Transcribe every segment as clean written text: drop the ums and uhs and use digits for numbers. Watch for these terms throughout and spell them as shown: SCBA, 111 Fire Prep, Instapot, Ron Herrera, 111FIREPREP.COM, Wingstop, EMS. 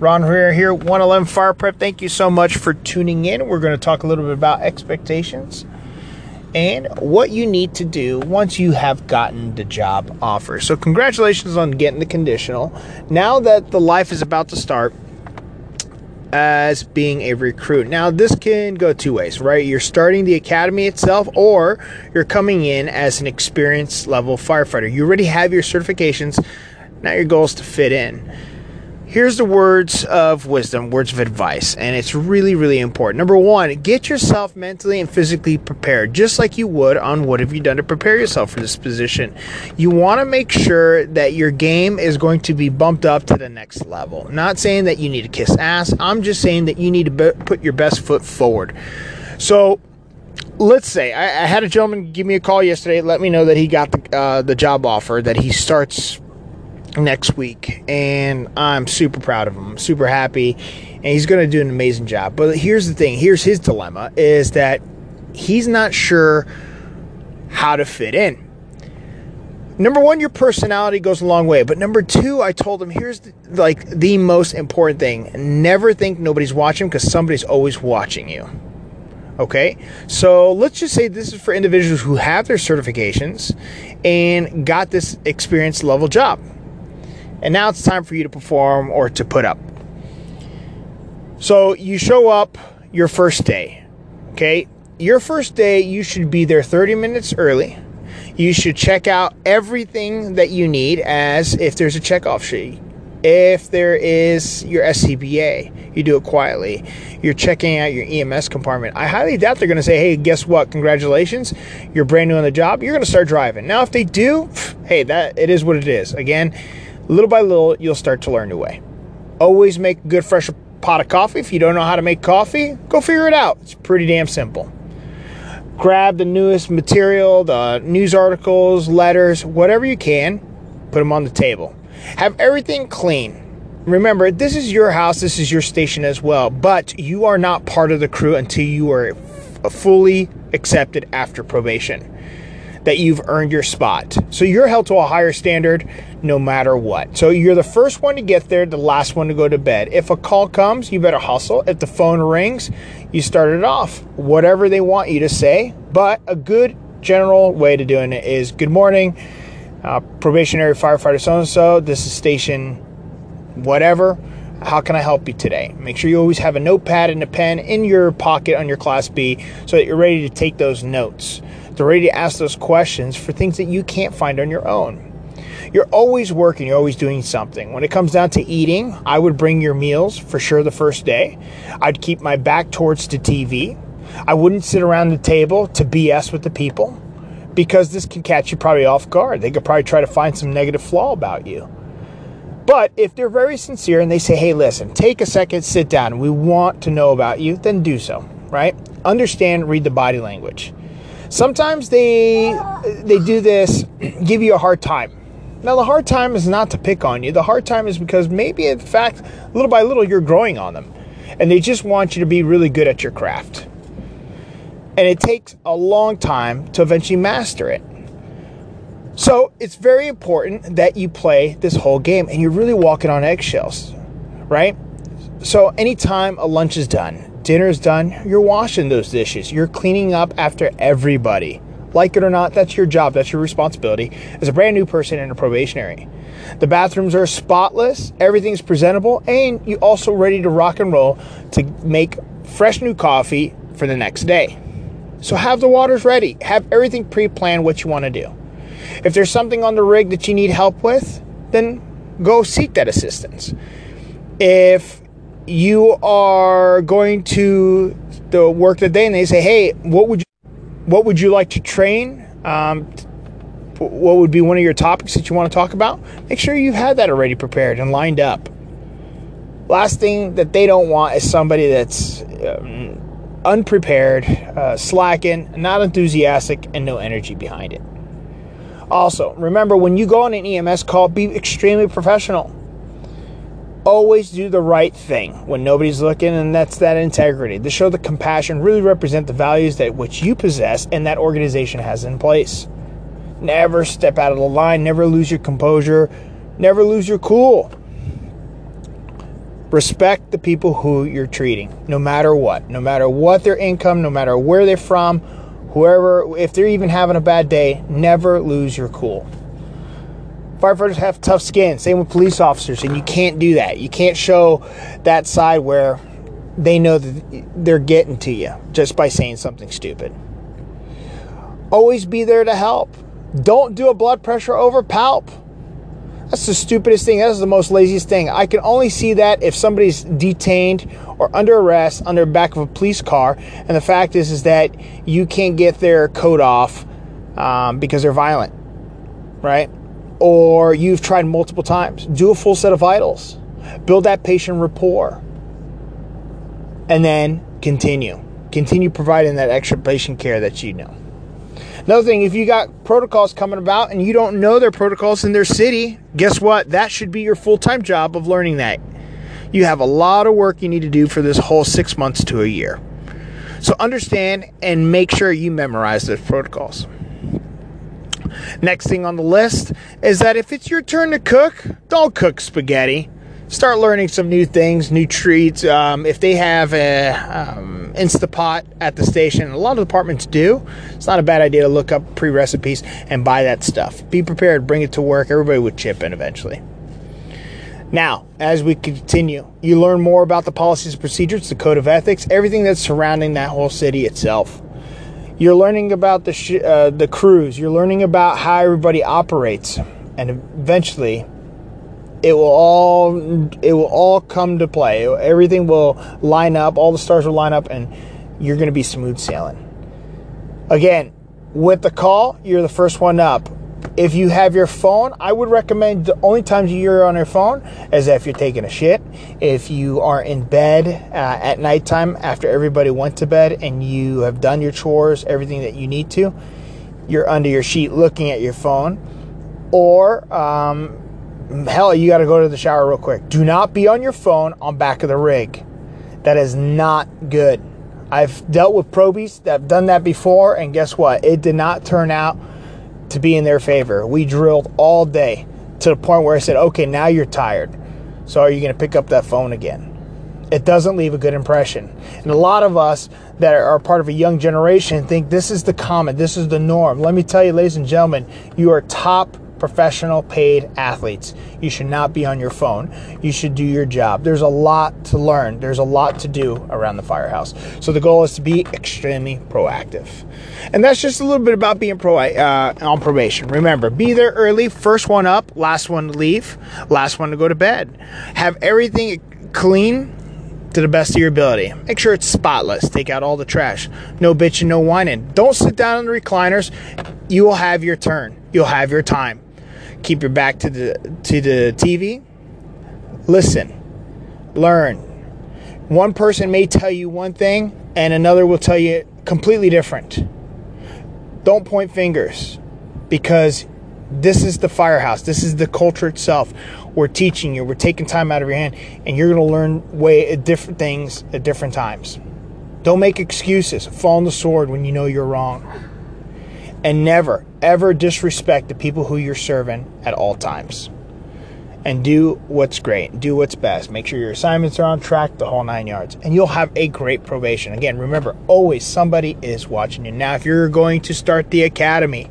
Ron Herrera here, 111 Fire Prep. Thank you so much for tuning in. We're going to talk a little bit about expectations and what you need to do once you have gotten the job offer. So congratulations on getting the conditional. Now that the life is about to start as being a recruit. Now this can go two ways, right? You're starting the academy itself, or you're coming in as an experienced level firefighter. You already have your certifications. Now your goal is to fit in. Here's the words of wisdom, words of advice, and it's really, really important. Number one, get yourself mentally and physically prepared, just like you would on What Have You Done to Prepare Yourself for this position. You want to make sure that your game is going to be bumped up to the next level. Not saying that you need to kiss ass. I'm just saying that you need to put your best foot forward. So let's say I had a gentleman give me a call yesterday, let me know that he got the job offer, that he starts next week, and I'm super proud of him. I'm super happy, and he's going to do an amazing job. But here's the thing, here's his dilemma, is that he's not sure how to fit in. Number one, your personality goes a long way. But number two, I told him, here's the most important thing. Never think nobody's watching, because somebody's always watching you. Okay, so let's just say this is for individuals who have their certifications and got this experience level job. And now it's time for you to perform or to put up. So you show up your first day, okay? Your first day, you should be there 30 minutes early. You should check out everything that you need, as if there's a checkoff sheet. If there is your SCBA, you do it quietly. You're checking out your EMS compartment. I highly doubt they're going to say, hey, guess what? Congratulations. You're brand new on the job. You're going to start driving. Now, if they do, hey, that it is what it is. Again, little by little, you'll start to learn your way. Always make a good, fresh pot of coffee. If you don't know how to make coffee, go figure it out. It's pretty damn simple. Grab the newest material, the news articles, letters, whatever you can, put them on the table. Have everything clean. Remember, this is your house, this is your station as well, but you are not part of the crew until you are fully accepted after probation, that you've earned your spot. So you're held to a higher standard no matter what. So you're the first one to get there, the last one to go to bed. If a call comes, you better hustle. If the phone rings, you start it off. Whatever they want you to say, but a good general way to doing it is, good morning, probationary firefighter so-and-so, this is station whatever. How can I help you today? Make sure you always have a notepad and a pen in your pocket on your Class B, so that you're ready to take those notes. They're ready to ask those questions for things that you can't find on your own. You're always working. You're always doing something. When it comes down to eating, I would bring your meals for sure the first day. I'd keep my back towards the TV. I wouldn't sit around the table to BS with the people, because this can catch you probably off guard. They could probably try to find some negative flaw about you. But if they're very sincere and they say, hey, listen, take a second, sit down, we want to know about you, then do so, right? Understand, read the body language. Sometimes they do this, give you a hard time. Now, the hard time is not to pick on you. The hard time is because maybe, in fact, little by little, you're growing on them. And they just want you to be really good at your craft. And it takes a long time to eventually master it. So it's very important that you play this whole game, and you're really walking on eggshells, right? So anytime a lunch is done, dinner is done, you're washing those dishes. You're cleaning up after everybody. Like it or not, that's your job. That's your responsibility as a brand new person and a probationary. The bathrooms are spotless. Everything's presentable. And you're also ready to rock and roll to make fresh new coffee for the next day. So have the waters ready. Have everything pre-planned what you want to do. If there's something on the rig that you need help with, then go seek that assistance. If you are going to the work today and they say, hey, what would you like to train? What would be one of your topics that you want to talk about? Make sure you've had that already prepared and lined up. Last thing that they don't want is somebody that's unprepared, slacking, not enthusiastic, and no energy behind it. Also, remember, when you go on an EMS call, be extremely professional. Always do the right thing when nobody's looking, and that's that integrity. To show the compassion, really represent the values that which you possess and that organization has in place. Never step out of the line. Never lose your composure. Never lose your cool. Respect the people who you're treating, no matter what their income, no matter where they're from, whoever, if they're even having a bad day, never lose your cool. Firefighters have tough skin, same with police officers, and you can't do that. You can't show that side where they know that they're getting to you just by saying something stupid. Always be there to help. Don't do a blood pressure over palp. That's the stupidest thing. That's the most laziest thing. I can only see that if somebody's detained or under arrest under the back of a police car, and the fact is that you can't get their coat off because they're violent, right? Or you've tried multiple times. Do a full set of vitals. Build that patient rapport. And then continue. Continue providing that extra patient care that you know. Another thing, if you got protocols coming about and you don't know their protocols in their city, guess what? That should be your full-time job of learning that. You have a lot of work you need to do for this whole 6 months to a year. So understand and make sure you memorize those protocols. Next thing on the list is that if it's your turn to cook, don't cook spaghetti. Start learning some new things, new treats. If they have an Instapot at the station, a lot of departments do, it's not a bad idea to look up pre-recipes and buy that stuff. Be prepared, bring it to work. Everybody would chip in eventually. Now, as we continue, you learn more about the policies and procedures, the code of ethics, everything that's surrounding that whole city itself. You're learning about the crews. You're learning about how everybody operates, and eventually it will all come to play. Everything will line up. All the stars will line up, and you're going to be smooth sailing. Again, with the call, you're the first one up. If you have your phone, I would recommend the only times you're on your phone is if you're taking a shit, if you are in bed at nighttime after everybody went to bed and you have done your chores, everything that you need to. You're under your sheet looking at your phone, or hell, you got to go to the shower real quick. Do not be on your phone on back of the rig. That is not good. I've dealt with probies that have done that before, and guess what? It did not turn out to be in their favor. We drilled all day to the point where I said, okay, now you're tired. So are you going to pick up that phone again? It doesn't leave a good impression. And a lot of us that are part of a young generation think this is the common, this is the norm. Let me tell you, ladies and gentlemen, you are top professional paid athletes. You should not be on your phone. You should do your job. There's a lot to learn. There's a lot to do around the firehouse. So the goal is to be extremely proactive. And that's just a little bit about being on probation. Remember, be there early, first one up, last one to leave, last one to go to bed. Have everything clean to the best of your ability. Make sure it's spotless. Take out all the trash. No bitching, no whining. Don't sit down in the recliners. You will have your turn. You'll have your time. Keep your back to the TV. Listen, learn. One person may tell you one thing, and another will tell you completely different. Don't point fingers, because this is the firehouse. This is the culture itself. We're teaching you. We're taking time out of your hand, and you're going to learn different things at different times. Don't make excuses. Fall on the sword when you know you're wrong. And never, ever disrespect the people who you're serving at all times. And do what's great. Do what's best. Make sure your assignments are on track, the whole 9 yards. And you'll have a great probation. Again, remember, always somebody is watching you. Now, if you're going to start the academy,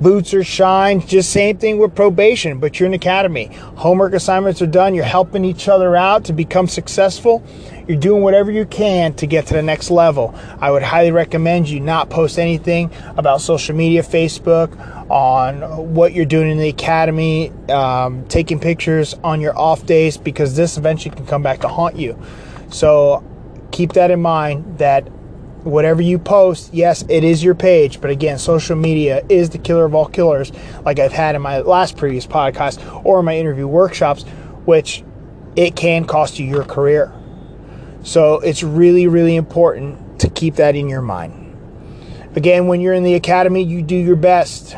boots are shined, just same thing with probation, but you're in academy. Homework assignments are done. You're helping each other out to become successful. You're doing whatever you can to get to the next level. I would highly recommend you not post anything about social media, Facebook, on what you're doing in the academy, taking pictures on your off days, because this eventually can come back to haunt you. So keep that in mind, that whatever you post, yes, it is your page. But again, social media is the killer of all killers, like I've had in my last previous podcast or my interview workshops, which it can cost you your career. So it's really, really important to keep that in your mind. Again, when you're in the academy, you do your best.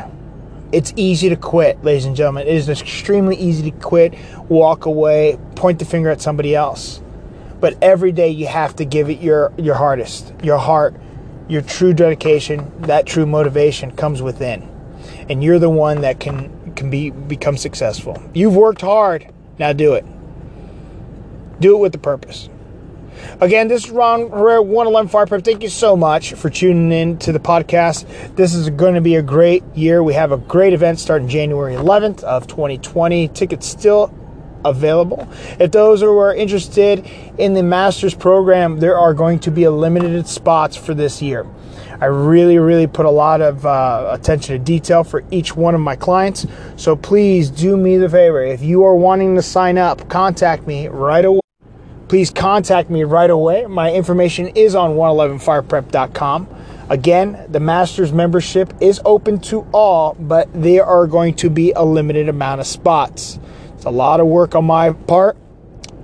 It's easy to quit, ladies and gentlemen. It is extremely easy to quit, walk away, point the finger at somebody else. But every day you have to give it your hardest. Your heart, your true dedication, that true motivation comes within. And you're the one that can become successful. You've worked hard. Now do it. Do it with a purpose. Again, this is Ron Herrera, 111 Fire Prep. Thank you so much for tuning in to the podcast. This is going to be a great year. We have a great event starting January 11th of 2020. Tickets still available. If those who are interested in the master's program, there are going to be a limited spots for this year. I really put a lot of attention to detail for each one of my clients. So please do me the favor. If you are wanting to sign up, contact me right away. Please contact me right away. My information is on 111fireprep.com. Again, the master's membership is open to all, but there are going to be a limited amount of spots. It's a lot of work on my part,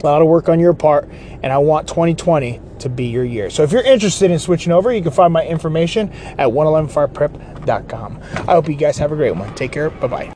a lot of work on your part, and I want 2020 to be your year. So if you're interested in switching over, you can find my information at 111fireprep.com. I hope you guys have a great one. Take care. Bye-bye.